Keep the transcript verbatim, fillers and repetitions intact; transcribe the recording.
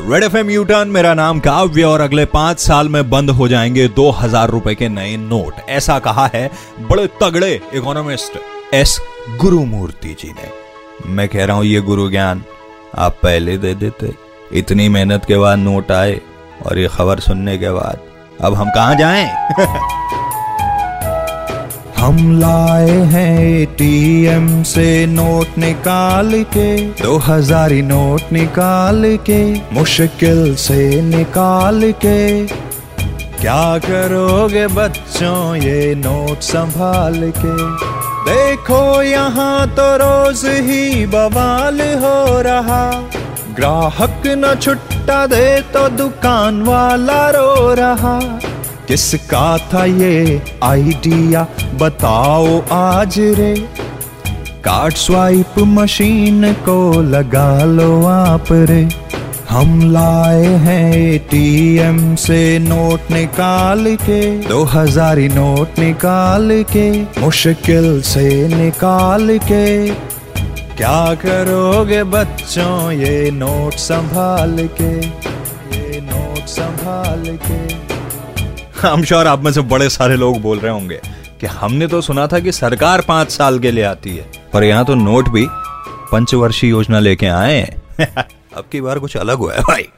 Red F M U turn, मेरा नाम काव्य और अगले पांच साल में बंद हो जाएंगे दो हजार रुपए के नए नोट, ऐसा कहा है बड़े तगड़े इकोनॉमिस्ट एस गुरु मूर्ति जी ने। मैं कह रहा हूं ये गुरु ज्ञान आप पहले दे देते, इतनी मेहनत के बाद नोट आए और ये खबर सुनने के बाद अब हम कहां जाएं? हम लाए हैं एटीएम से नोट निकाल के, दो हजारी नोट निकाल के, मुश्किल से निकाल के। क्या करोगे बच्चों ये नोट संभाल के? देखो यहाँ तो रोज ही बवाल हो रहा, ग्राहक न छुट्टा दे तो दुकान वाला रो रहा। किसका था ये आइडिया बताओ आज रे? कार्ड स्वाइप मशीन को लगा लो आप रे। हम लाए हैं एटीएम से नोट निकाल के, दो हजारी नोट निकाल के, मुश्किल से निकाल के। क्या करोगे बच्चों ये नोट संभाल के, ये नोट संभाल के। आई एम श्योर आप में से बड़े सारे लोग बोल रहे होंगे कि हमने तो सुना था कि सरकार पांच साल के लिए आती है, पर यहाँ तो नोट भी पंचवर्षीय योजना लेके आए हैं। अब की बार कुछ अलग हुआ है भाई।